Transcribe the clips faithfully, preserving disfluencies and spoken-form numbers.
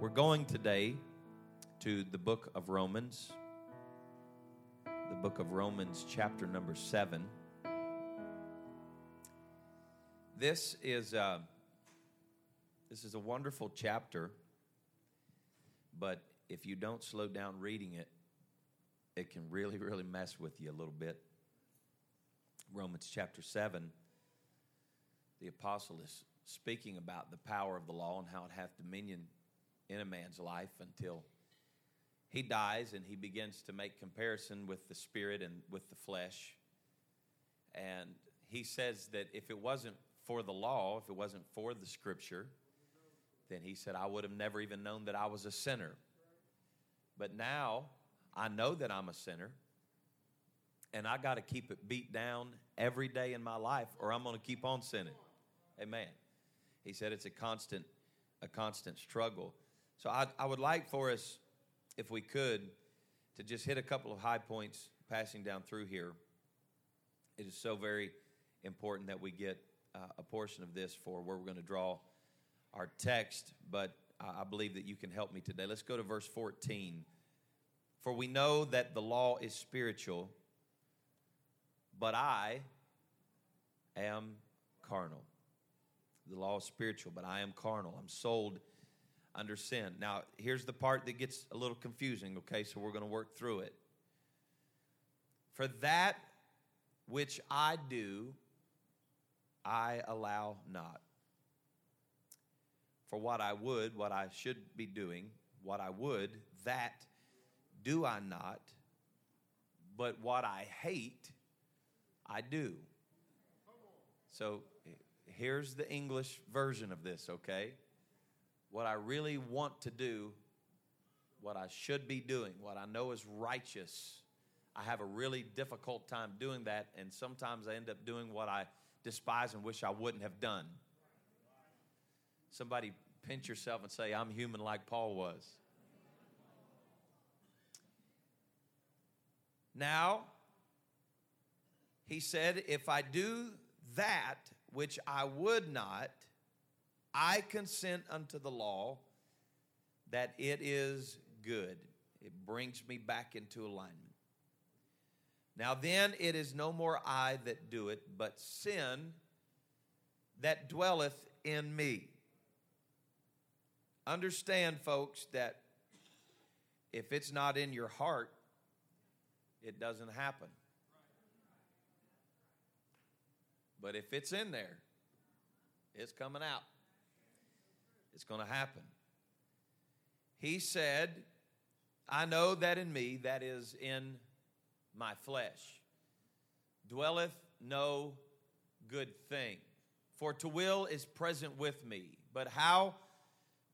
We're going today to the book of Romans, the book of Romans chapter number seven. This is a, this is a wonderful chapter, but if you don't slow down reading it, it can really, really mess with you a little bit. Romans chapter seven, the apostle is speaking about the power of the law and how it hath dominion in a man's life until he dies, and he begins to make comparison with the spirit and with the flesh. And he says that if it wasn't for the law, if it wasn't for the scripture, then he said, I would have never even known that I was a sinner. But now I know that I'm a sinner, and I got to keep it beat down every day in my life, or I'm going to keep on sinning. Amen. He said it's a constant, a constant struggle. So I, I would like for us, if we could, to just hit a couple of high points passing down through here. It is so very important that we get uh, a portion of this for where we're going to draw our text, but I believe that you can help me today. Let's go to verse fourteen. For we know that the law is spiritual, but I am carnal. The law is spiritual, but I am carnal. I'm sold under sin. Now, here's the part that gets a little confusing, okay? So we're going to work through it. For that which I do, I allow not. For what I would, what I should be doing, what I would, that do I not, but what I hate, I do. So here's the English version of this, okay? What I really want to do, what I should be doing, what I know is righteous, I have a really difficult time doing that, and sometimes I end up doing what I despise and wish I wouldn't have done. Somebody pinch yourself and say, I'm human like Paul was. Now, he said, if I do that which I would not, I consent unto the law that it is good. It brings me back into alignment. Now then, it is no more I that do it, but sin that dwelleth in me. Understand, folks, that if it's not in your heart, it doesn't happen. But if it's in there, it's coming out. It's going to happen. He said, I know that in me, that is in my flesh, dwelleth no good thing. For to will is present with me, but how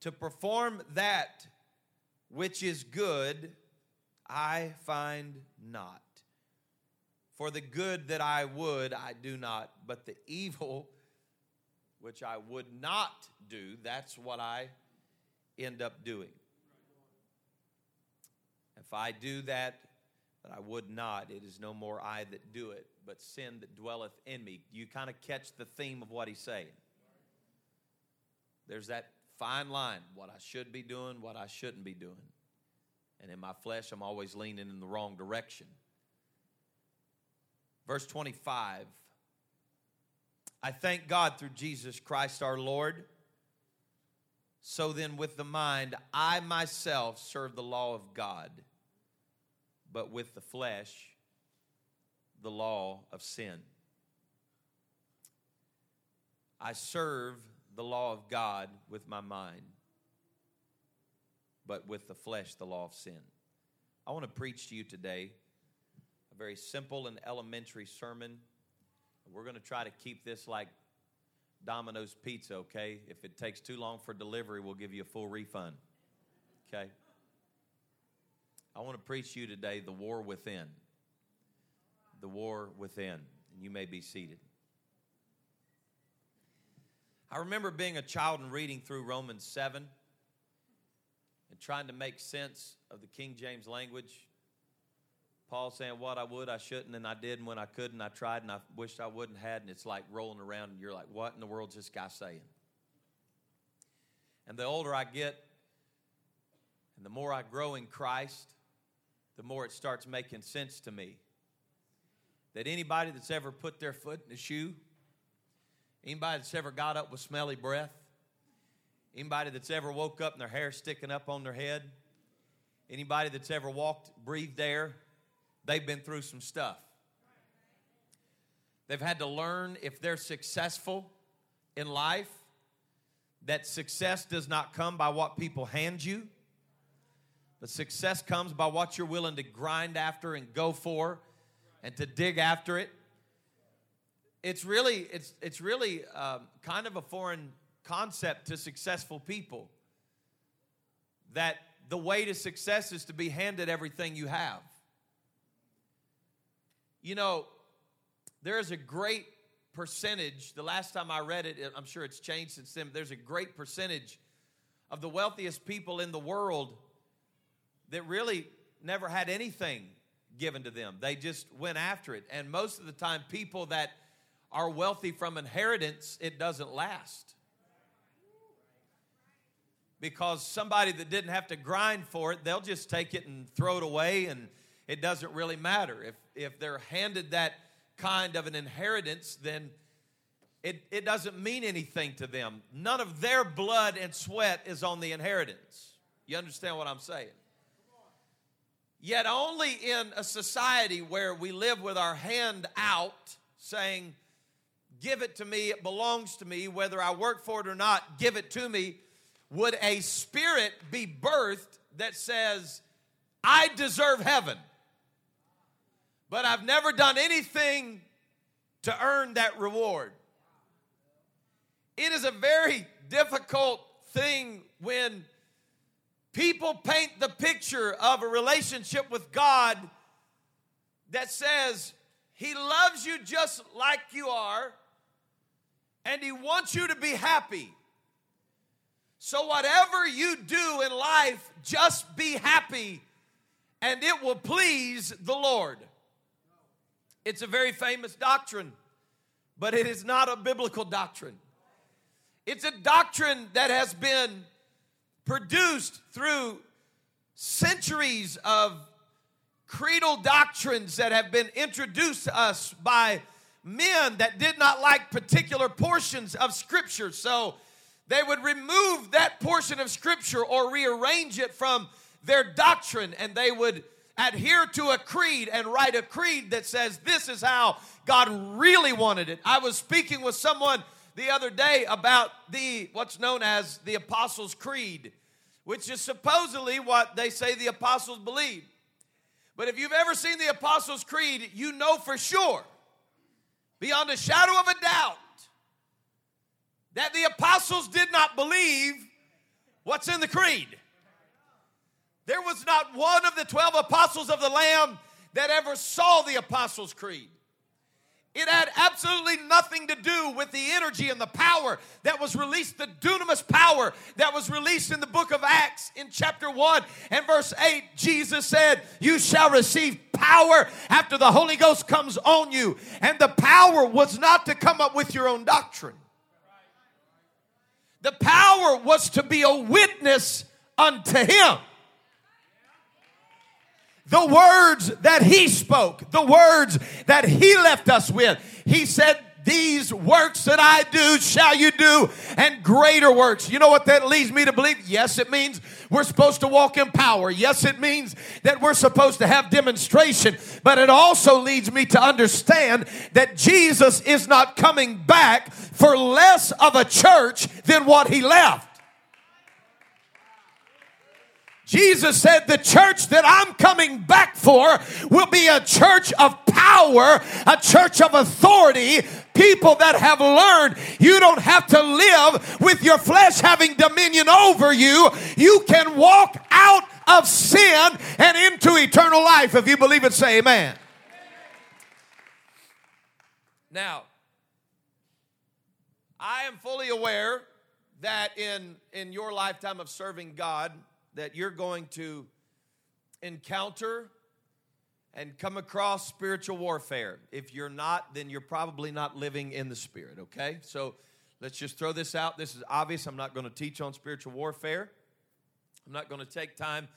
to perform that which is good, I find not. For the good that I would, I do not, but the evil which I would not do, that's what I end up doing. If I do that, that I would not, it is no more I that do it, but sin that dwelleth in me. You kind of catch the theme of what he's saying. There's that fine line, what I should be doing, what I shouldn't be doing. And in my flesh, I'm always leaning in the wrong direction. Verse twenty-five, I thank God through Jesus Christ our Lord. So then with the mind, I myself serve the law of God, but with the flesh, the law of sin. I serve the law of God with my mind, but with the flesh, the law of sin. I want to preach to you today a very simple and elementary sermon. We're going to try to keep this like Domino's Pizza, okay? If it takes too long for delivery, we'll give you a full refund, okay? I want to preach to you today the war within, the war within, and you may be seated. I remember being a child and reading through Romans seven and trying to make sense of the King James language. Paul saying, what I would, I shouldn't, and I did, and when I couldn't, I tried, and I wished I wouldn't had, and it's like rolling around, and you're like, what in the world's this guy saying? And the older I get, And the more I grow in Christ, the more it starts making sense to me. That anybody that's ever put their foot in a shoe, anybody that's ever got up with smelly breath, anybody that's ever woke up and their hair sticking up on their head, anybody that's ever walked, breathed air, they've been through some stuff. They've had to learn if they're successful in life, that success does not come by what people hand you, but success comes by what you're willing to grind after and go for and to dig after it. It's really, it's, it's really um, kind of a foreign concept to successful people that the way to success is to be handed everything you have. You know, there is a great percentage, the last time I read it, I'm sure it's changed since then, but there's a great percentage of the wealthiest people in the world that really never had anything given to them. They just went after it. And most of the time, people that are wealthy from inheritance, it doesn't last. Because somebody that didn't have to grind for it, they'll just take it and throw it away, and it doesn't really matter. If if they're handed that kind of an inheritance, then it, it doesn't mean anything to them. None of their blood and sweat is on the inheritance. You understand what I'm saying? Yet only in a society where we live with our hand out, saying, give it to me, it belongs to me, whether I work for it or not, give it to me, would a spirit be birthed that says, I deserve heaven, but I've never done anything to earn that reward. It is a very difficult thing when people paint the picture of a relationship with God that says He loves you just like you are, and He wants you to be happy. So whatever you do in life, just be happy, and it will please the Lord. It's a very famous doctrine, but it is not a biblical doctrine. It's a doctrine that has been produced through centuries of creedal doctrines that have been introduced to us by men that did not like particular portions of Scripture. So they would remove that portion of Scripture or rearrange it from their doctrine, and they would adhere to a creed and write a creed that says this is how God really wanted it. I was speaking with someone the other day about the what's known as the Apostles' Creed, which is supposedly what they say the apostles believed. But if you've ever seen the Apostles' Creed, you know for sure, beyond a shadow of a doubt, that the apostles did not believe what's in the creed. There was not one of the twelve apostles of the Lamb that ever saw the Apostles' Creed. It had absolutely nothing to do with the energy and the power that was released, the dunamis power that was released in the book of Acts in chapter one and verse eight. Jesus said, you shall receive power after the Holy Ghost comes on you. And the power was not to come up with your own doctrine. The power was to be a witness unto Him. The words that He spoke, the words that He left us with. He said, these works that I do shall you do, and greater works. You know what that leads me to believe? Yes, it means we're supposed to walk in power. Yes, it means that we're supposed to have demonstration. But it also leads me to understand that Jesus is not coming back for less of a church than what He left. Jesus said the church that I'm coming back for will be a church of power, a church of authority, people that have learned you don't have to live with your flesh having dominion over you. You can walk out of sin and into eternal life. If you believe it, say amen. Now, I am fully aware that in, in your lifetime of serving God, that you're going to encounter and come across spiritual warfare. If you're not, then you're probably not living in the Spirit, okay? So let's just throw this out. This is obvious. I'm not going to teach on spiritual warfare. I'm not going to take time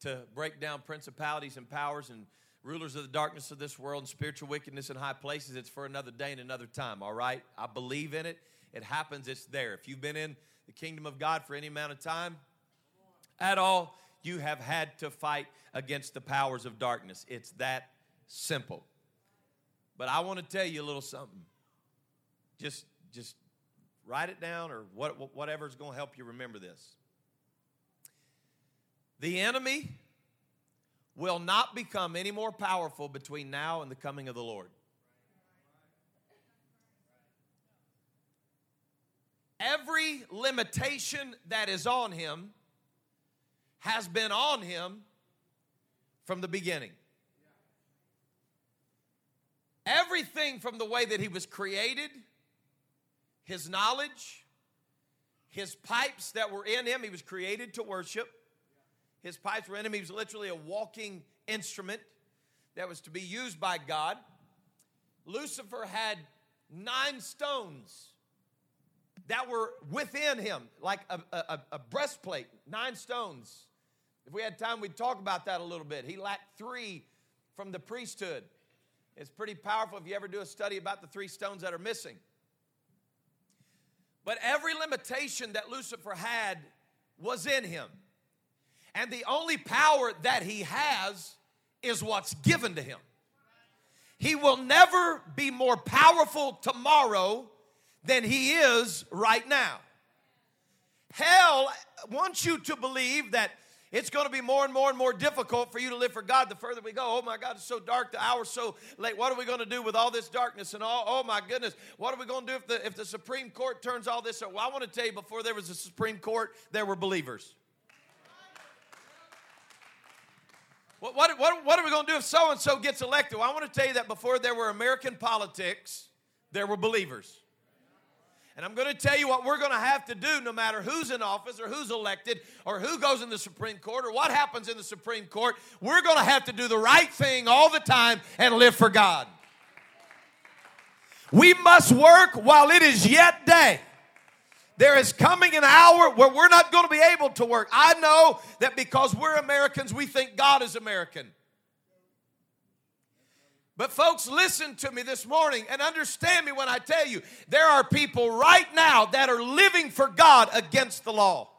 to break down principalities and powers and rulers of the darkness of this world and spiritual wickedness in high places. It's for another day and another time, all right? I believe in it. It happens. It's there. If you've been in the kingdom of God for any amount of time at all, you have had to fight against the powers of darkness. It's that simple. But I want to tell you a little something. Just, just write it down or what, whatever is going to help you remember this. The enemy will not become any more powerful between now and the coming of the Lord. Every limitation that is on him has been on him from the beginning. Everything from the way that he was created, his knowledge, his pipes that were in him, he was created to worship. His pipes were in him. He was literally a walking instrument that was to be used by God. Lucifer had nine stones that were within him, like a, a, a breastplate, nine stones. If we had time, we'd talk about that a little bit. He lacked three from the priesthood. It's pretty powerful if you ever do a study about the three stones that are missing. But every limitation that Lucifer had was in him. And the only power that he has is what's given to him. He will never be more powerful tomorrow than he is right now. Hell wants you to believe that it's going to be more and more and more difficult for you to live for God the further we go. Oh, my God, it's so dark. The hour's so late. What are we going to do with all this darkness and all? Oh, my goodness. What are we going to do if the, if the Supreme Court turns all this? Well, I want to tell you, before there was a Supreme Court, there were believers. What, what, what, what are we going to do if so-and-so gets elected? Well, I want to tell you that before there were American politics, there were believers. And I'm going to tell you what we're going to have to do no matter who's in office or who's elected or who goes in the Supreme Court or what happens in the Supreme Court. We're going to have to do the right thing all the time and live for God. We must work while it is yet day. There is coming an hour where we're not going to be able to work. I know that because we're Americans, we think God is American. But folks, listen to me this morning and understand me when I tell you, there are people right now that are living for God against the law.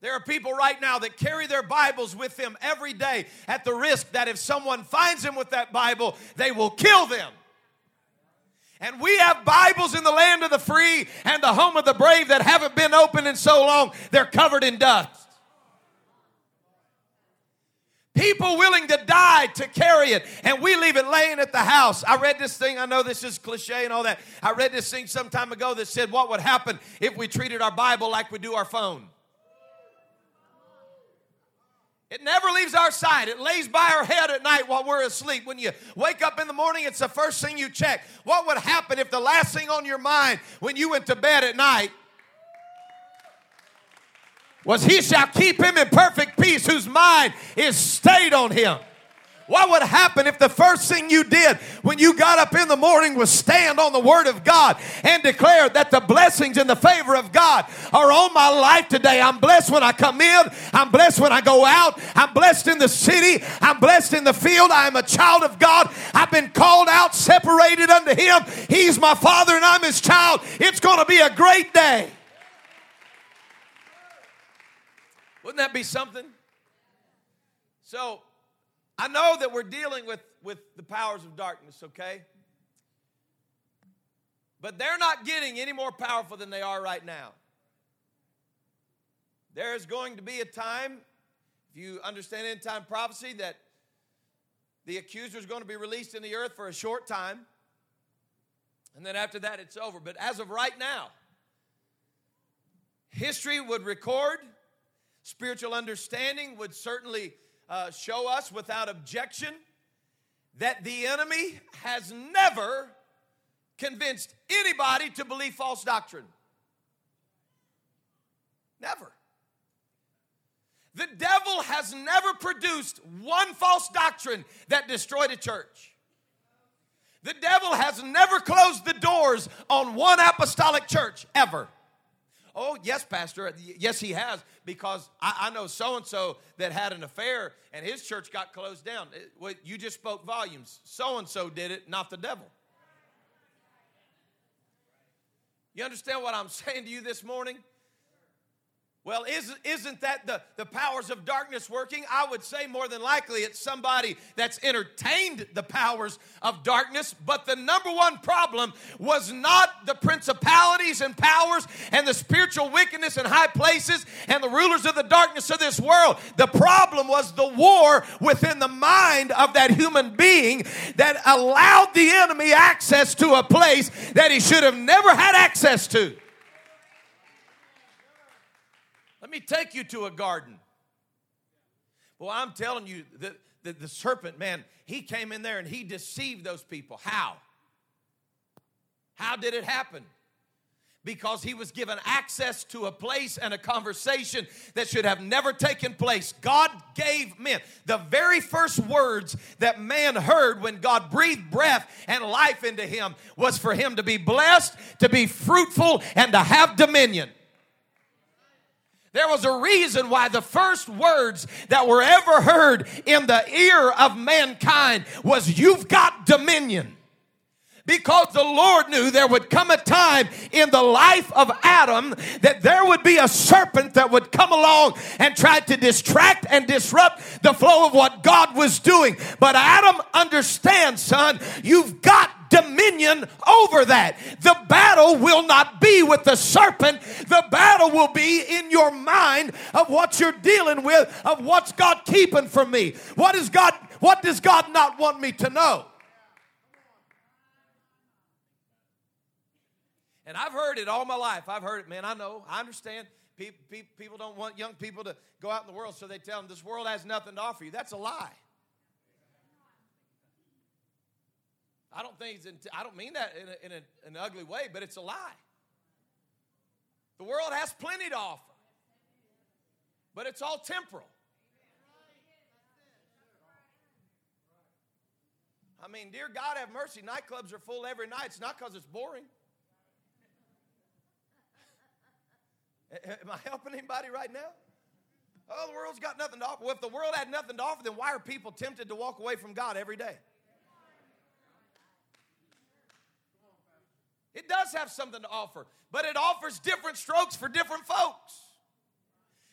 There are people right now that carry their Bibles with them every day at the risk that if someone finds them with that Bible, they will kill them. And we have Bibles in the land of the free and the home of the brave that haven't been opened in so long, they're covered in dust. People willing to die to carry it, and we leave it laying at the house. I read this thing. I know this is cliche and all that. I read this thing some time ago that said what would happen if we treated our Bible like we do our phone. It never leaves our side. It lays by our head at night while we're asleep. When you wake up in the morning, it's the first thing you check. What would happen if the last thing on your mind when you went to bed at night was he shall keep him in perfect peace whose mind is stayed on him? What would happen if the first thing you did when you got up in the morning was stand on the word of God and declare that the blessings and the favor of God are on my life today? I'm blessed when I come in. I'm blessed when I go out. I'm blessed in the city. I'm blessed in the field. I am a child of God. I've been called out, separated unto him. He's my father and I'm his child. It's going to be a great day. Wouldn't that be something? So, I know that we're dealing with, with the powers of darkness, okay? But they're not getting any more powerful than they are right now. There is going to be a time, if you understand end time prophecy, that the accuser is going to be released in the earth for a short time. And then after that, it's over. But as of right now, history would record, spiritual understanding would certainly Uh, show us without objection that the enemy has never convinced anybody to believe false doctrine. Never. The devil has never produced one false doctrine that destroyed a church. The devil has never closed the doors on one apostolic church, ever. Oh, yes, Pastor. Yes, he has, because I, I know so-and-so that had an affair, and his church got closed down. It, well, you just spoke volumes. So-and-so did it, not the devil. You understand what I'm saying to you this morning? Well, is, isn't that the, the powers of darkness working? I would say more than likely it's somebody that's entertained the powers of darkness, but the number one problem was not the principalities and powers and the spiritual wickedness in high places and the rulers of the darkness of this world. The problem was the war within the mind of that human being that allowed the enemy access to a place that he should have never had access to. Let me take you to a garden. Well, I'm telling you, the, the, the serpent, man, he came in there and he deceived those people. How? How did it happen? Because he was given access to a place and a conversation that should have never taken place. God gave men the very first words that man heard when God breathed breath and life into him was for him to be blessed, to be fruitful, and to have dominion. There was a reason why the first words that were ever heard in the ear of mankind was, "You've got dominion." Because the Lord knew there would come a time in the life of Adam that there would be a serpent that would come along and try to distract and disrupt the flow of what God was doing. But Adam, understand, son, you've got dominion over that. The battle will not be with the serpent. The battle will be in your mind of what you're dealing with, of what's God keeping from me. What is God, what does God not want me to know? And I've heard it all my life. I've heard it, man. I know. I understand. People, people, people don't want young people to go out in the world, so they tell them this world has nothing to offer you. That's a lie. I don't think it's in, I don't mean that in, a, in a, an ugly way, but it's a lie. The world has plenty to offer, but it's all temporal. I mean, dear God, have mercy. Nightclubs are full every night. It's not because it's boring. Am I helping anybody right now? Oh, the world's got nothing to offer. Well, if the world had nothing to offer, then why are people tempted to walk away from God every day? It does have something to offer, but it offers different strokes for different folks.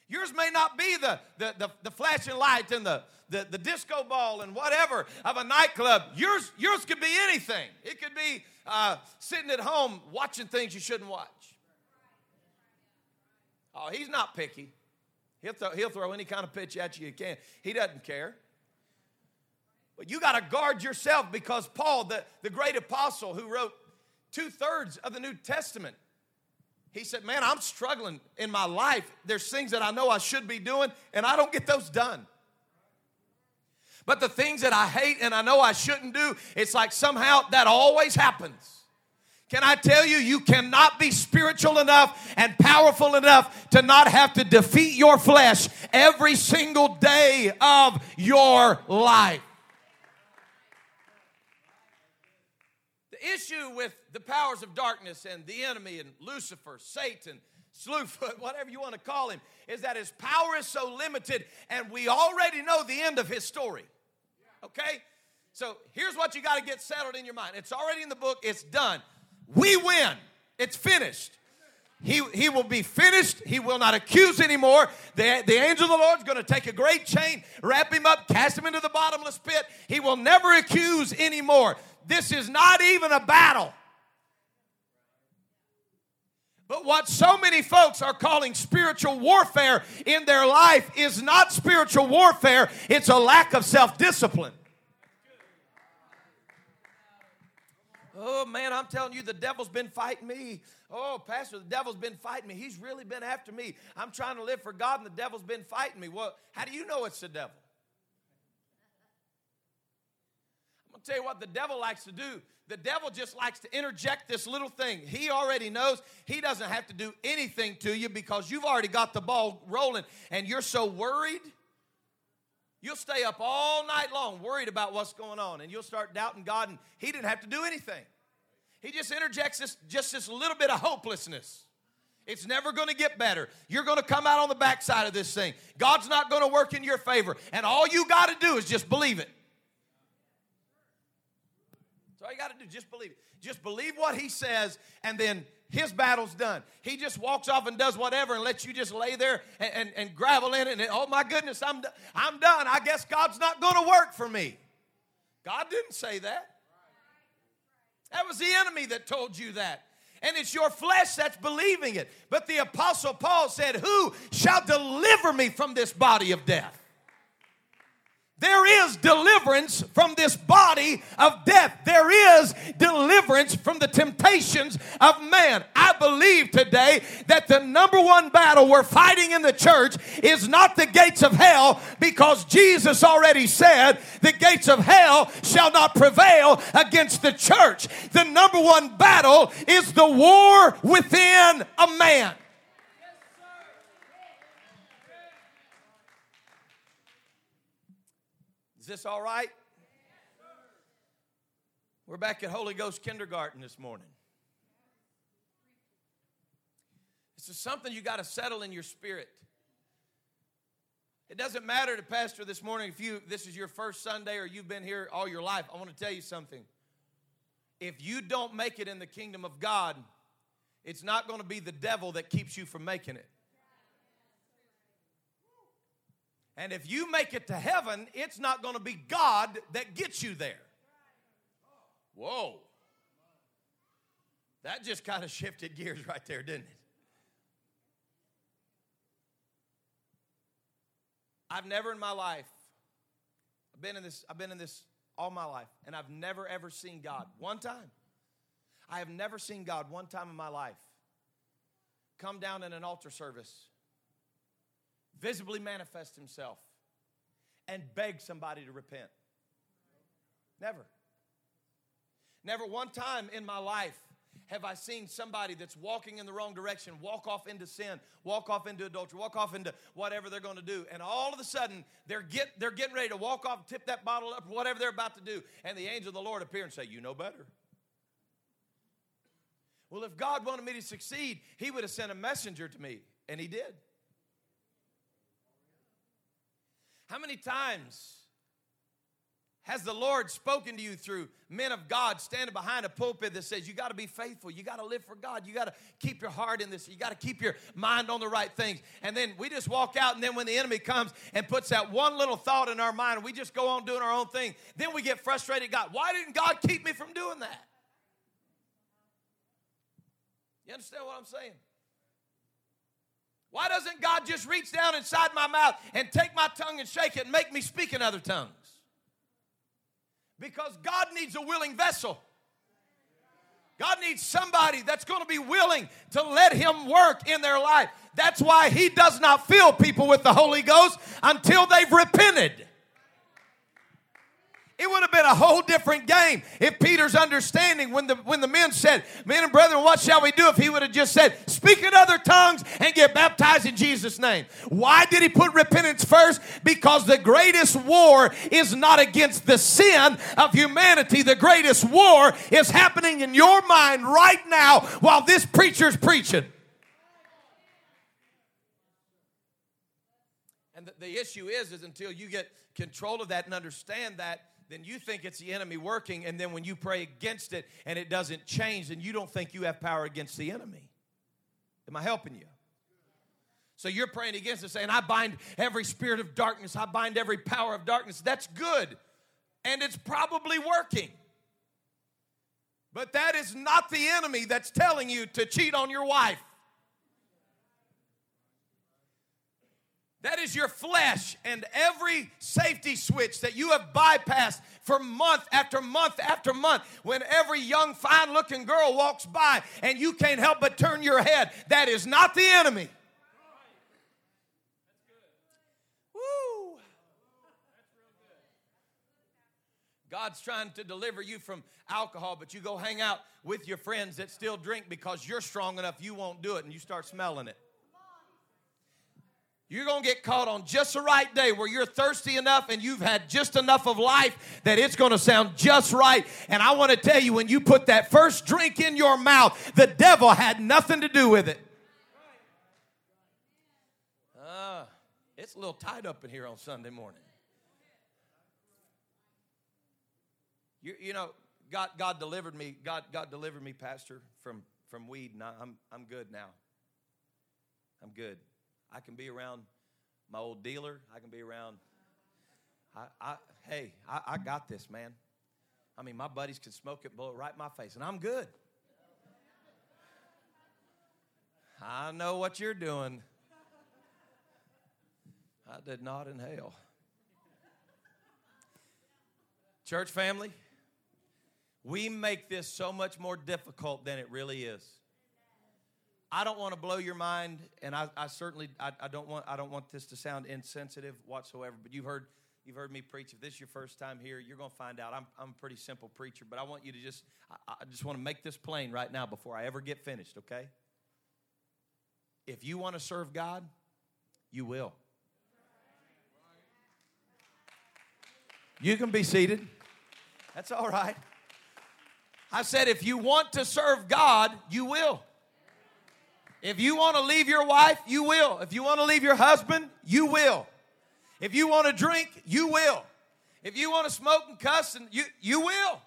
Yours may not be the, the, the, the flashing light and the, the, the disco ball and whatever of a nightclub. Yours, yours could be anything. It could be uh, sitting at home watching things you shouldn't watch. Oh, he's not picky. He'll throw, he'll throw any kind of pitch at you he can. He doesn't care. But you got to guard yourself, because Paul, the, the great apostle who wrote two-thirds of the New Testament, he said, man, I'm struggling in my life. There's things that I know I should be doing, and I don't get those done. But the things that I hate and I know I shouldn't do, it's like somehow that always happens. Can I tell you, you cannot be spiritual enough and powerful enough to not have to defeat your flesh every single day of your life. The issue with the powers of darkness and the enemy and Lucifer, Satan, Slewfoot, whatever you want to call him, is that his power is so limited, and we already know the end of his story. Okay? So here's what you got to get settled in your mind. It's already in the book. It's done. We win. It's finished. He, he will be finished. He will not accuse anymore. The, the angel of the Lord is going to take a great chain, wrap him up, cast him into the bottomless pit. He will never accuse anymore. This is not even a battle. But what so many folks are calling spiritual warfare in their life is not spiritual warfare. It's a lack of self-discipline. Oh, man, I'm telling you, the devil's been fighting me. Oh, Pastor, the devil's been fighting me. He's really been after me. I'm trying to live for God, and the devil's been fighting me. Well, how do you know it's the devil? I'm going to tell you what the devil likes to do. The devil just likes to interject this little thing. He already knows he doesn't have to do anything to you, because you've already got the ball rolling, and you're so worried. You'll stay up all night long worried about what's going on, and you'll start doubting God, and he didn't have to do anything. He just interjects this, just this little bit of hopelessness It's never going to get better. You're going to come out on the backside of this thing. God's not going to work in your favor. And all you got to do is just believe it. That's all you got to do. Just believe it. Just believe what he says, and then his battle's done. He just walks off and does whatever and lets you just lay there and, and, and gravel in it. And, oh, my goodness, I'm, do- I'm done. I guess God's not going to work for me. God didn't say that. That was the enemy that told you that. And it's your flesh that's believing it. But the Apostle Paul said, who shall deliver me from this body of death? There is deliverance from this body of death. There is deliverance from the temptations of man. I believe today that the number one battle we're fighting in the church is not the gates of hell, because Jesus already said the gates of hell shall not prevail against the church. The number one battle is the war within a man. Is this all right? We're back at Holy Ghost kindergarten this morning. This is something you got to settle in your spirit. It doesn't matter to Pastor this morning if you this is your first Sunday or you've been here all your life. I want to tell you something. If you don't make it in the kingdom of God, it's not going to be the devil that keeps you from making it. And if you make it to heaven, it's not going to be God that gets you there. Whoa. That just kind of shifted gears right there, didn't it? I've never in my life, I've been in this, I've been in this all my life, and I've never ever seen God one time. I have never seen God one time in my life come down in an altar service, visibly manifest himself, and beg somebody to repent. Never. Never one time in my life have I seen somebody that's walking in the wrong direction walk off into sin, walk off into adultery, walk off into whatever they're going to do. And all of a sudden, they're, get, they're getting ready to walk off, tip that bottle up, whatever they're about to do. And the angel of the Lord appear and say, you know better. Well, if God wanted me to succeed, he would have sent a messenger to me. And he did. How many times has the Lord spoken to you through men of God standing behind a pulpit that says you got to be faithful, you got to live for God, you got to keep your heart in this, you got to keep your mind on the right things. And then we just walk out, and then when the enemy comes and puts that one little thought in our mind, we just go on doing our own thing. Then we get frustrated. God, why didn't God keep me from doing that? You understand what I'm saying? Why doesn't God just reach down inside my mouth and take my tongue and shake it and make me speak in other tongues? Because God needs a willing vessel. God needs somebody that's going to be willing to let him work in their life. That's why he does not fill people with the Holy Ghost until they've repented. It would have been a whole different game if Peter's understanding, when the when the men said, men and brethren, what shall we do, if he would have just said, speak in other tongues and get baptized in Jesus' name. Why did he put repentance first? Because the greatest war is not against the sin of humanity. The greatest war is happening in your mind right now while this preacher's preaching. And the, the issue is, is until you get control of that and understand that, then you think it's the enemy working, and then when you pray against it and it doesn't change, then you don't think you have power against the enemy. Am I helping you? So you're praying against it, saying, I bind every spirit of darkness. I bind every power of darkness. That's good, and it's probably working. But that is not the enemy that's telling you to cheat on your wife. That is your flesh and every safety switch that you have bypassed for month after month after month. When every young, fine-looking girl walks by and you can't help but turn your head, that is not the enemy. Woo! God's trying to deliver you from alcohol, but you go hang out with your friends that still drink because you're strong enough you won't do it, and you start smelling it. You're going to get caught on just the right day where you're thirsty enough and you've had just enough of life that it's going to sound just right. And I want to tell you, when you put that first drink in your mouth, the devil had nothing to do with it. It's a little tied up in here on Sunday morning. You, you know, God God delivered me. God God delivered me, Pastor, from from weed, and I'm I'm good now. I'm good. I can be around my old dealer. I can be around. I, I hey, I, I got this, man. I mean, my buddies could smoke it, blow it right in my face, and I'm good. I know what you're doing. I did not inhale. Church family, we make this so much more difficult than it really is. I don't want to blow your mind, and I, I certainly I, I don't want I don't want this to sound insensitive whatsoever. But you've heard. You've heard me preach. If this is your first time here, you're going to find out I'm, I'm a pretty simple preacher, but I want you to just, I, I just want to make this plain right now before I ever get finished, okay? If you want to serve God, you will. You can be seated. That's all right. I said if you want to serve God, you will. If you want to leave your wife, you will. If you want to leave your husband, you will. If you want to drink, you will. If you want to smoke and cuss, and you, you will.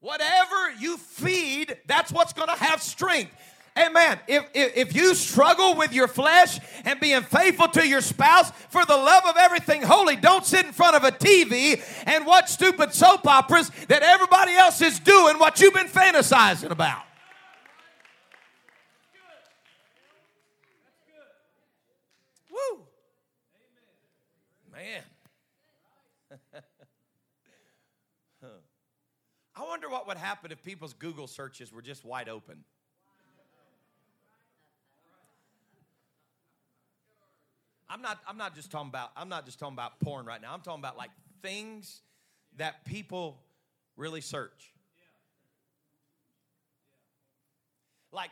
Whatever you feed, that's what's going to have strength. Amen. If, if, if you struggle with your flesh and being faithful to your spouse, for the love of everything holy, don't sit in front of a T V and watch stupid soap operas that everybody else is doing what you've been fantasizing about. Man, huh. I wonder what would happen if people's Google searches were just wide open. I'm not. I'm not just talking about. I'm not just talking about porn right now. I'm talking about like things that people really search. Like.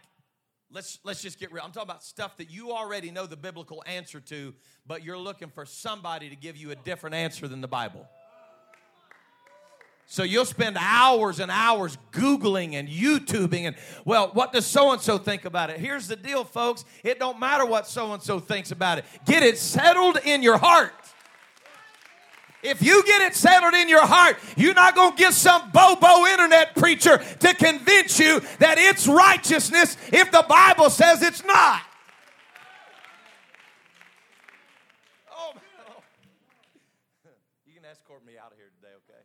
Let's let's just get real. I'm talking about stuff that you already know the biblical answer to, but you're looking for somebody to give you a different answer than the Bible. So you'll spend hours and hours Googling and YouTubing and, well, what does so-and-so think about it? Here's the deal, folks. It don't matter what so-and-so thinks about it. Get it settled in your heart. If you get it settled in your heart, you're not going to get some bobo internet preacher to convince you that it's righteousness if the Bible says it's not. Oh, my Lord. You can escort me out of here today, okay?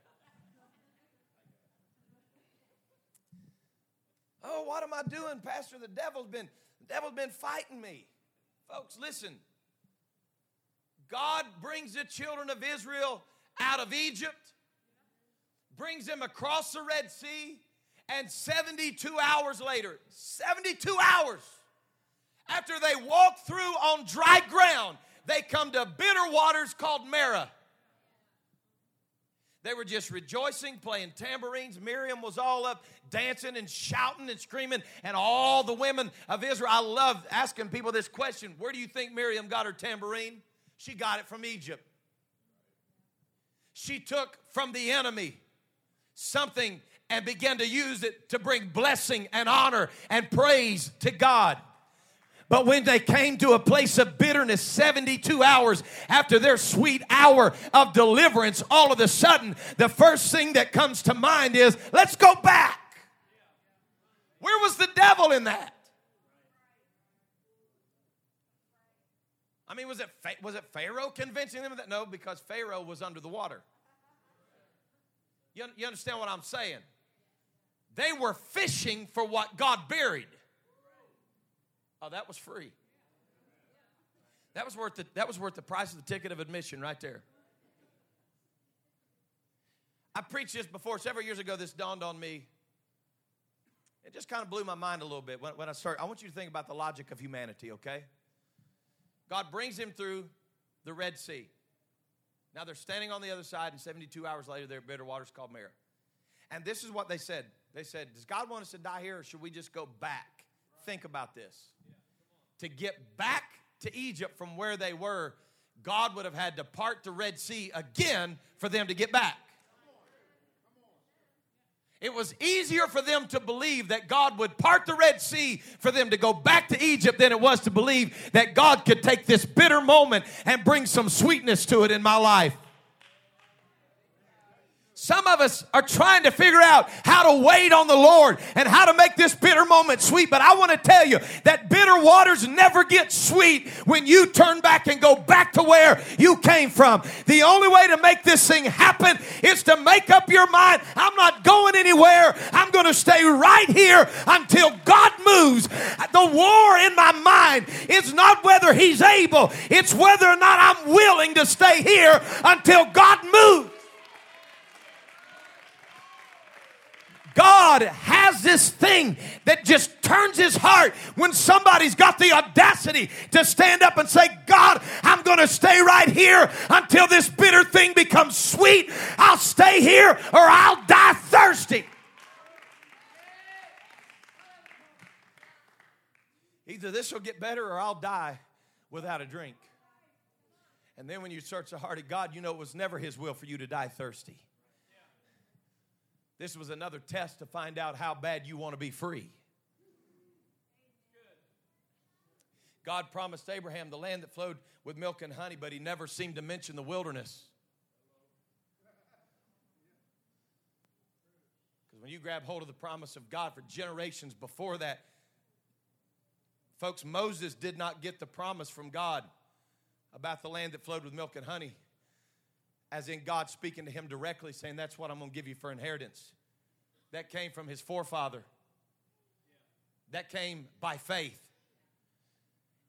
Oh, what am I doing, Pastor? The devil's been, the devil's been fighting me. Folks, listen. God brings the children of Israel out of Egypt, brings them across the Red Sea, and seventy-two hours later, seventy-two hours after they walk through on dry ground, they come to bitter waters called Marah. They were just rejoicing, playing tambourines. Miriam was all up dancing and shouting and screaming. And all the women of Israel, I love asking people this question, where do you think Miriam got her tambourine? She got it from Egypt. She took from the enemy something and began to use it to bring blessing and honor and praise to God. But when they came to a place of bitterness seventy-two hours after their sweet hour of deliverance, all of a sudden, the first thing that comes to mind is, let's go back. Where was the devil in that? I mean, was it was it Pharaoh convincing them of that? No, because Pharaoh was under the water. You, you understand what I'm saying? They were fishing for what God buried. Oh, that was free. That was worth the, that was worth the price of the ticket of admission right there. I preached this before. Several years ago, this dawned on me. It just kind of blew my mind a little bit when, when I started. I want you to think about the logic of humanity, okay? God brings them through the Red Sea. Now they're standing on the other side, and seventy-two hours later, their bitter waters called Marah. And this is what they said. They said, does God want us to die here, or should we just go back? Think about this. To get back to Egypt from where they were, God would have had to part the Red Sea again for them to get back. It was easier for them to believe that God would part the Red Sea for them to go back to Egypt than it was to believe that God could take this bitter moment and bring some sweetness to it in my life. Some of us are trying to figure out how to wait on the Lord and how to make this bitter moment sweet. But I want to tell you that bitter waters never get sweet when you turn back and go back to where you came from. The only way to make this thing happen is to make up your mind. I'm not going anywhere. I'm going to stay right here until God moves. The war in my mind is not whether he's able. It's whether or not I'm willing to stay here until God moves. God has this thing that just turns his heart when somebody's got the audacity to stand up and say, God, I'm going to stay right here until this bitter thing becomes sweet. I'll stay here or I'll die thirsty. Either this will get better or I'll die without a drink. And then when you search the heart of God, you know it was never his will for you to die thirsty. This was another test to find out how bad you want to be free. God promised Abraham the land that flowed with milk and honey, but he never seemed to mention the wilderness. Because when you grab hold of the promise of God for generations before that, folks, Moses did not get the promise from God about the land that flowed with milk and honey. As in God speaking to him directly, saying, that's what I'm going to give you for inheritance. That came from his forefather. That came by faith.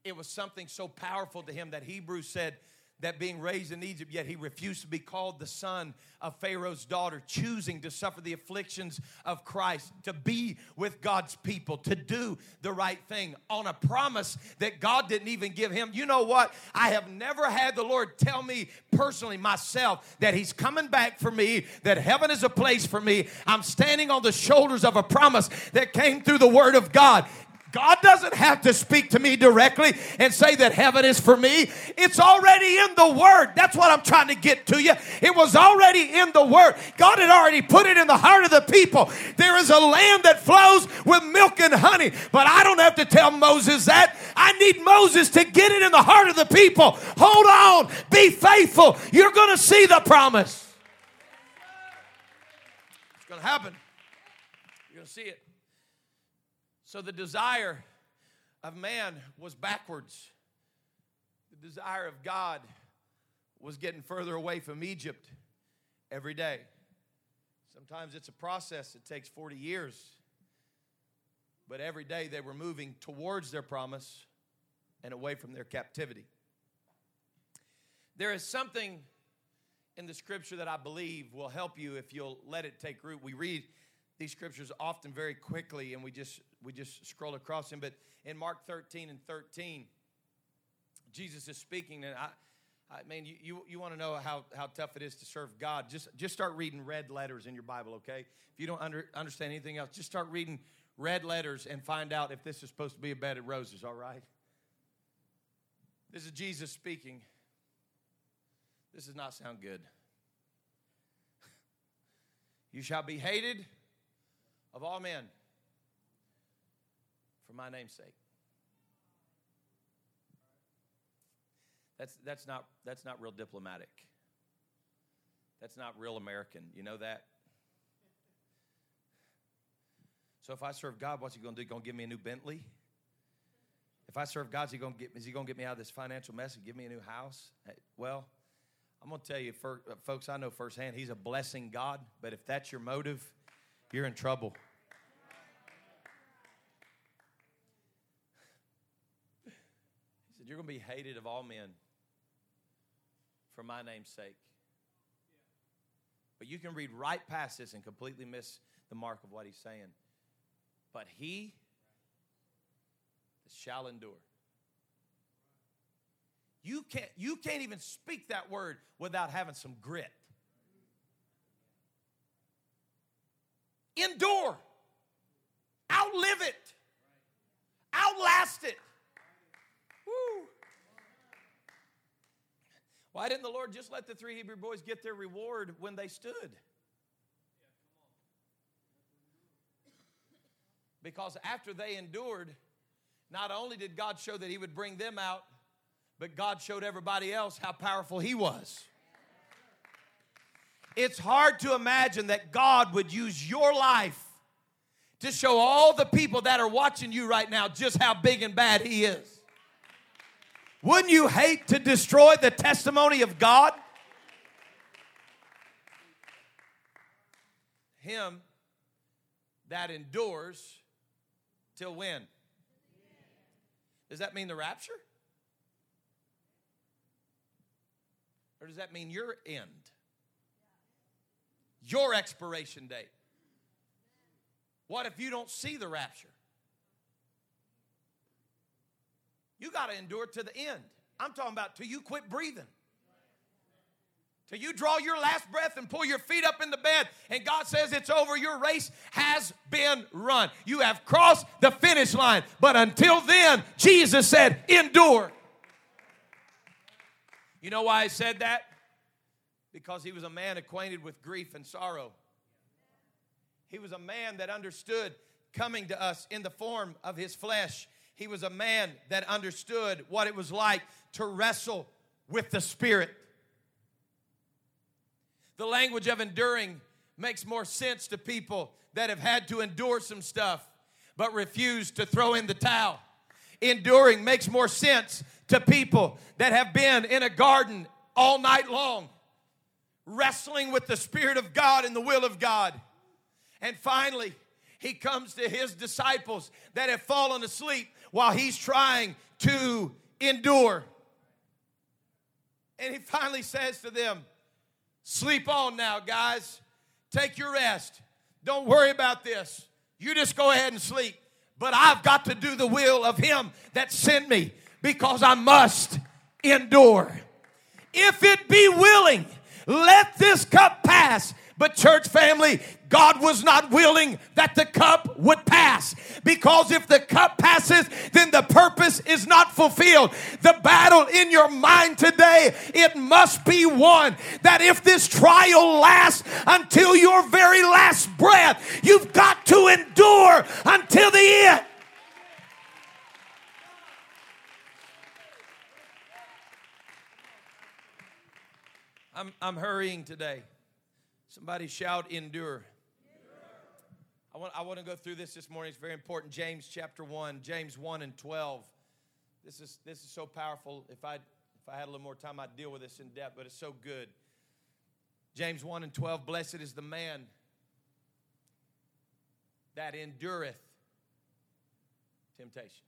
It was something so powerful to him that Hebrews said that being raised in Egypt, yet he refused to be called the son of Pharaoh's daughter, choosing to suffer the afflictions of Christ, to be with God's people, to do the right thing on a promise that God didn't even give him. You know what? I have never had the Lord tell me personally, myself, that he's coming back for me, that heaven is a place for me. I'm standing on the shoulders of a promise that came through the word of God. God doesn't have to speak to me directly and say that heaven is for me. It's already in the Word. That's what I'm trying to get to you. It was already in the Word. God had already put it in the heart of the people. There is a land that flows with milk and honey. But I don't have to tell Moses that. I need Moses to get it in the heart of the people. Hold on. Be faithful. You're going to see the promise. It's going to happen. You're going to see it. So the desire of man was backwards. The desire of God was getting further away from Egypt every day. Sometimes it's a process. It takes forty years. But every day they were moving towards their promise and away from their captivity. There is something in the scripture that I believe will help you if you'll let it take root. We read these scriptures often very quickly, and we just we just scroll across them. But in Mark thirteen and thirteen, Jesus is speaking, and I, I mean, you you, you want to know how, how tough it is to serve God. Just just start reading red letters in your Bible, okay? If you don't under, understand anything else, just start reading red letters and find out if this is supposed to be a bed of roses, all right? This is Jesus speaking. This does not sound good. You shall be hated of all men, for my name's sake. That's that's not that's not real diplomatic. That's not real American. You know that? So if I serve God, what's he gonna do? He gonna give me a new Bentley? If I serve God, is he gonna get is he gonna get me out of this financial mess and give me a new house? Well, I'm gonna tell you, for, folks, I know firsthand, he's a blessing God, but if that's your motive, you're in trouble. He said, you're going to be hated of all men for my name's sake. But you can read right past this and completely miss the mark of what he's saying. But he shall endure. You can't, you can't even speak that word without having some grit. Endure. Outlive it. Outlast it. Woo. Why didn't the Lord just let the three Hebrew boys get their reward when they stood? Because after they endured, not only did God show that he would bring them out, but God showed everybody else how powerful he was. It's hard to imagine that God would use your life to show all the people that are watching you right now just how big and bad he is. Wouldn't you hate to destroy the testimony of God? Him that endures till when? Does that mean the rapture? Or does that mean your end? Your expiration date? What if you don't see the rapture? You got to endure to the end. I'm talking about till you quit breathing. Till you draw your last breath and pull your feet up in the bed and God says it's over, your race has been run. You have crossed the finish line. But until then, Jesus said, endure. You know why he said that? Because he was a man acquainted with grief and sorrow. He was a man that understood coming to us in the form of his flesh. He was a man that understood what it was like to wrestle with the Spirit. The language of enduring makes more sense to people that have had to endure some stuff but refuse to throw in the towel. Enduring makes more sense to people that have been in a garden all night long, wrestling with the Spirit of God and the will of God. And finally, he comes to his disciples that have fallen asleep while he's trying to endure. And he finally says to them, sleep on now, guys. Take your rest. Don't worry about this. You just go ahead and sleep. But I've got to do the will of him that sent me because I must endure. If it be willing, let this cup pass. But church family, God was not willing that the cup would pass, because if the cup passes, then the purpose is not fulfilled. The battle in your mind today, it must be won. That if this trial lasts until your very last breath, you've got to endure until the end. I'm, I'm hurrying today. Somebody shout, endure. I want, I want to go through this this morning. It's very important. James chapter one, James one and twelve. This is this is so powerful. If I if I had a little more time, I'd deal with this in depth, but it's so good. James one and twelve, blessed is the man that endureth temptation.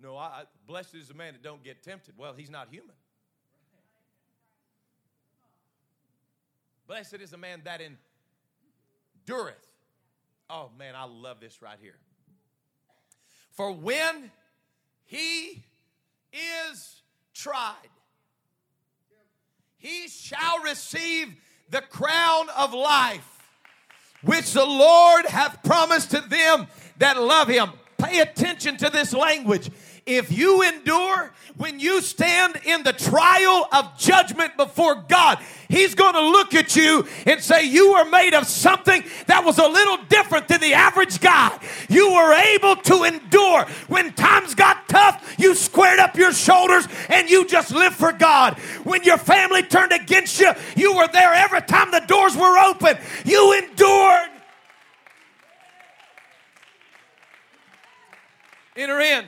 No, I, I blessed is the man that don't get tempted. Well, he's not human. Blessed is the man that endureth. Oh, man, I love this right here. For when he is tried, he shall receive the crown of life, which the Lord hath promised to them that love him. Pay attention to this language. If you endure, when you stand in the trial of judgment before God, he's going to look at you and say, you were made of something that was a little different than the average guy. You were able to endure. When times got tough, you squared up your shoulders and you just lived for God. When your family turned against you, you were there every time the doors were open. You endured. Enter in,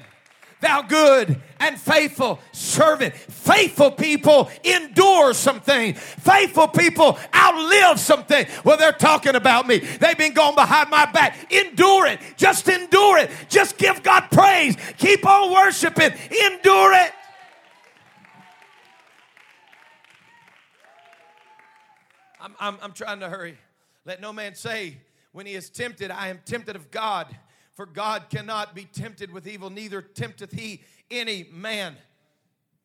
thou good and faithful servant. Faithful people endure something. Faithful people outlive something. Well, they're talking about me. They've been going behind my back. Endure it. Just endure it. Just give God praise. Keep on worshiping. Endure it. I'm, I'm, I'm trying to hurry. Let no man say when he is tempted, I am tempted of God. For God cannot be tempted with evil, neither tempteth he any man.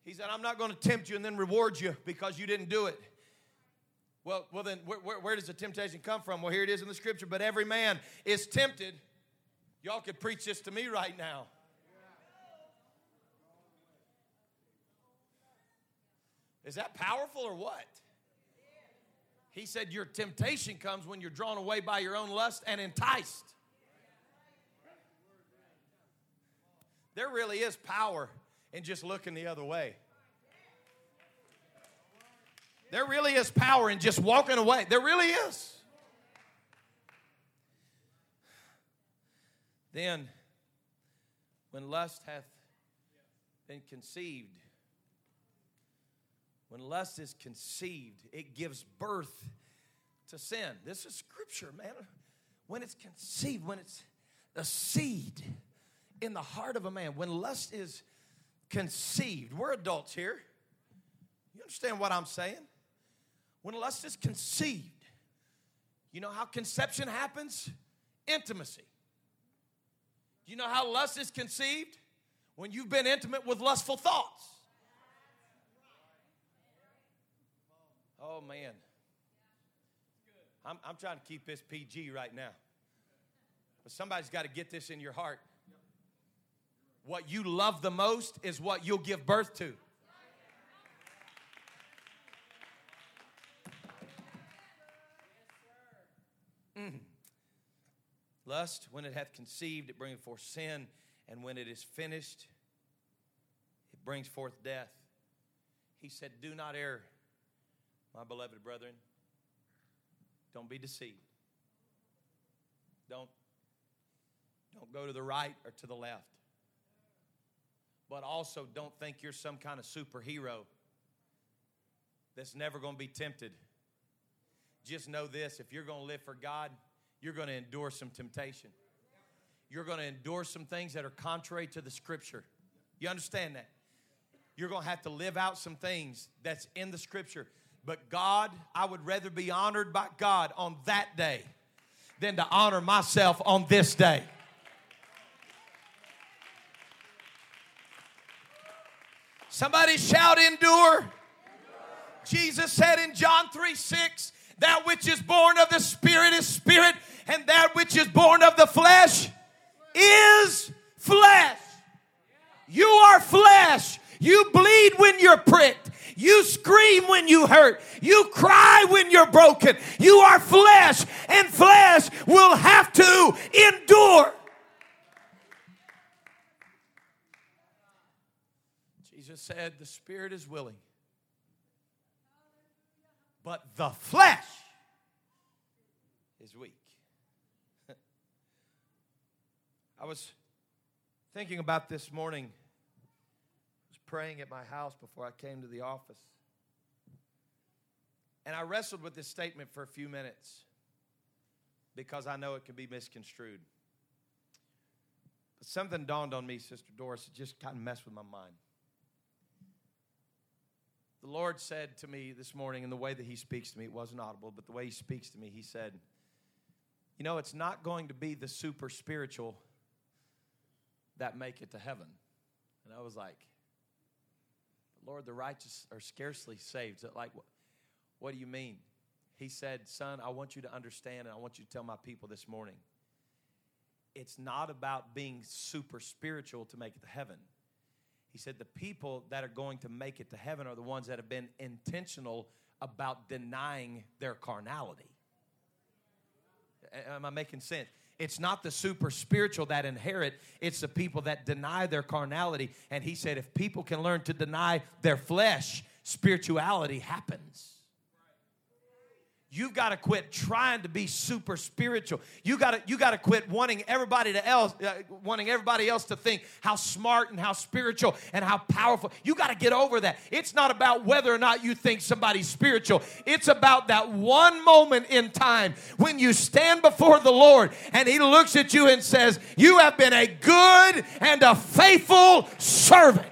He said, I'm not going to tempt you and then reward you because you didn't do it. Well, well then, where, where, where does the temptation come from? Well, here it is in the scripture. But every man is tempted. Y'all could preach this to me right now. Is that powerful or what? He said your temptation comes when you're drawn away by your own lust and enticed. There really is power in just looking the other way. There really is power in just walking away. There really is. Then, when lust hath been conceived, when lust is conceived, it gives birth to sin. This is scripture, man. When it's conceived, when it's a seed in the heart of a man, when lust is conceived, we're adults here. You understand what I'm saying? When lust is conceived, you know how conception happens? Intimacy. You know how lust is conceived? When you've been intimate with lustful thoughts. Oh, man. I'm, I'm trying to keep this P G right now. But somebody's got to get this in your heart. What you love the most is what you'll give birth to. Mm. Lust, when it hath conceived, it bringeth forth sin. And when it is finished, it brings forth death. He said, do not err, my beloved brethren. Don't be deceived. Don't, don't go to the right or to the left. But also don't think you're some kind of superhero that's never going to be tempted. Just know this, if you're going to live for God, you're going to endure some temptation. You're going to endure some things that are contrary to the scripture. You understand that? You're going to have to live out some things that's in the scripture. But God, I would rather be honored by God on that day than to honor myself on this day. Somebody shout, endure. Endure. Jesus said in John three six, that which is born of the Spirit is spirit, and that which is born of the flesh is flesh. You are flesh. You bleed when you're pricked. You scream when you hurt. You cry when you're broken. You are flesh, and flesh will have to endure. Jesus said, the Spirit is willing, but the flesh is weak. I was thinking about this morning. I was praying at my house before I came to the office. And I wrestled with this statement for a few minutes because I know it can be misconstrued. But something dawned on me, Sister Doris. It just kind of messed with my mind. The Lord said to me this morning, in the way that he speaks to me, it wasn't audible, but the way he speaks to me, he said, you know, it's not going to be the super spiritual that make it to heaven. And I was like, Lord, the righteous are scarcely saved. Like, what, what do you mean? He said, son, I want you to understand, and I want you to tell my people this morning, it's not about being super spiritual to make it to heaven. He said the people that are going to make it to heaven are the ones that have been intentional about denying their carnality. Am I making sense? It's not the super spiritual that inherit. It's the people that deny their carnality. And he said if people can learn to deny their flesh, spirituality happens. You've got to quit trying to be super spiritual. You got to you got to quit wanting everybody to else uh, wanting everybody else to think how smart and how spiritual and how powerful. You got to get over that. It's not about whether or not you think somebody's spiritual. It's about that one moment in time when you stand before the Lord and he looks at you and says, "You have been a good and a faithful servant."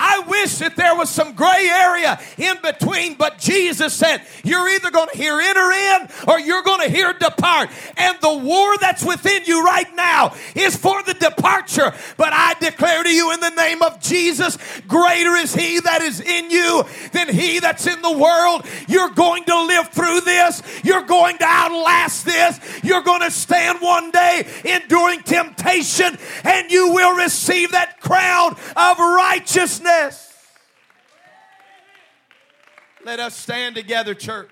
I wish that there was some gray area in between, but Jesus said, you're either going to hear enter in or you're going to hear depart. And the war that's within you right now is for the departure. But I declare to you in the name of Jesus, greater is he that is in you than he that's in the world. You're going to live through this. You're going to outlast this. You're going to stand one day enduring temptation, and you will receive that crown of righteousness. Let us stand together, church.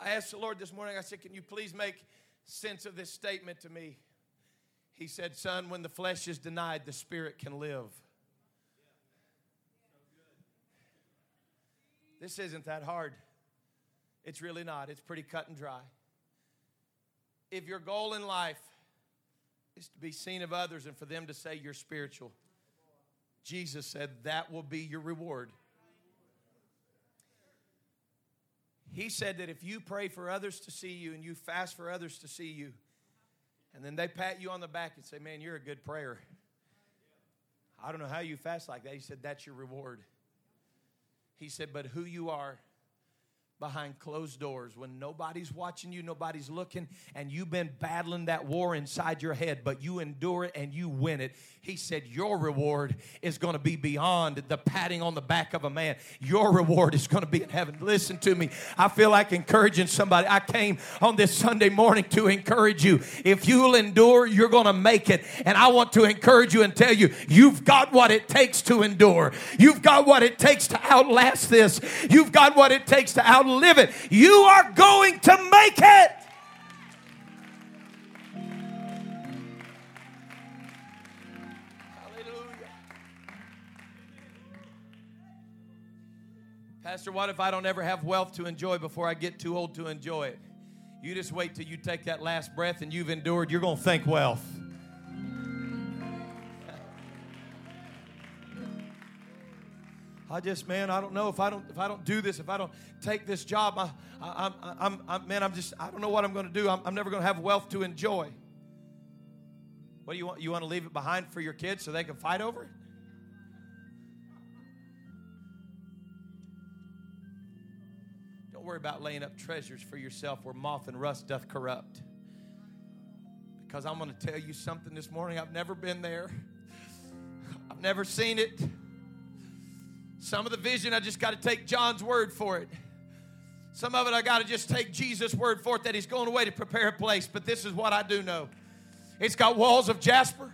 I I asked the Lord this morning, I said, can you please make sense of this statement to me? He said, son, when the flesh is denied, the spirit can live. This isn't that hard. It's really not. It's pretty cut and dry. If your goal in life is to be seen of others and for them to say you're spiritual, Jesus said that will be your reward. He said that if you pray for others to see you and you fast for others to see you, and then they pat you on the back and say, man, you're a good prayer. I don't know how you fast like that. He said, that's your reward. He said, but who you are behind closed doors, when nobody's watching you, nobody's looking, and you've been battling that war inside your head, but you endure it and you win it. He said your reward is going to be beyond the patting on the back of a man. Your reward is going to be in heaven. Listen to me. I feel like encouraging somebody. I came on this Sunday morning to encourage you. If you'll endure, you're going to make it. And I want to encourage you and tell you, you've got what it takes to endure. You've got what it takes to outlast this. You've got what it takes to outlast live it. You are going to make it. Hallelujah. Pastor, what if I don't ever have wealth to enjoy before I get too old to enjoy it? You just wait till you take that last breath and you've endured. You're going to think wealth. I just, man, I don't know if I don't if I don't do this, if I don't take this job, I, I, I'm, I'm, man, I'm just, I don't know what I'm going to do. I'm, I'm never going to have wealth to enjoy. What do you want? You want to leave it behind for your kids so they can fight over it? Don't worry about laying up treasures for yourself where moth and rust doth corrupt. Because I'm going to tell you something this morning. I've never been there. I've never seen it. Some of the vision, I just got to take John's word for it. Some of it, I got to just take Jesus' word for it that he's going away to prepare a place. But this is what I do know. It's got walls of jasper.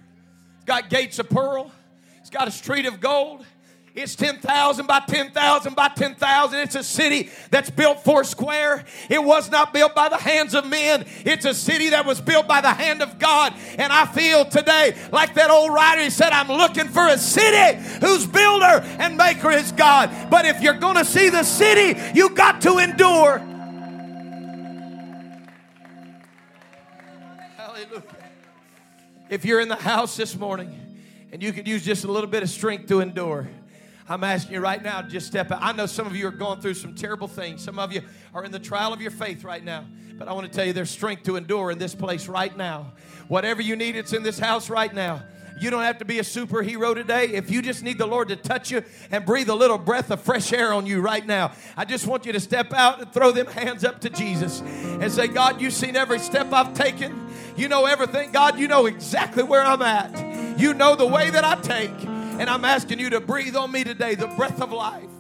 It's got gates of pearl. It's got a street of gold. It's ten thousand by ten thousand by ten thousand. It's a city that's built four square. It was not built by the hands of men. It's a city that was built by the hand of God. And I feel today like that old writer, he said, I'm looking for a city whose builder and maker is God. But if you're going to see the city, you got to endure. Hallelujah. If you're in the house this morning and you could use just a little bit of strength to endure, I'm asking you right now to just step out. I know some of you are going through some terrible things. Some of you are in the trial of your faith right now. But I want to tell you there's strength to endure in this place right now. Whatever you need, it's in this house right now. You don't have to be a superhero today. If you just need the Lord to touch you and breathe a little breath of fresh air on you right now, I just want you to step out and throw them hands up to Jesus and say, God, you've seen every step I've taken. You know everything. God, you know exactly where I'm at. You know the way that I take. And I'm asking you to breathe on me today the breath of life.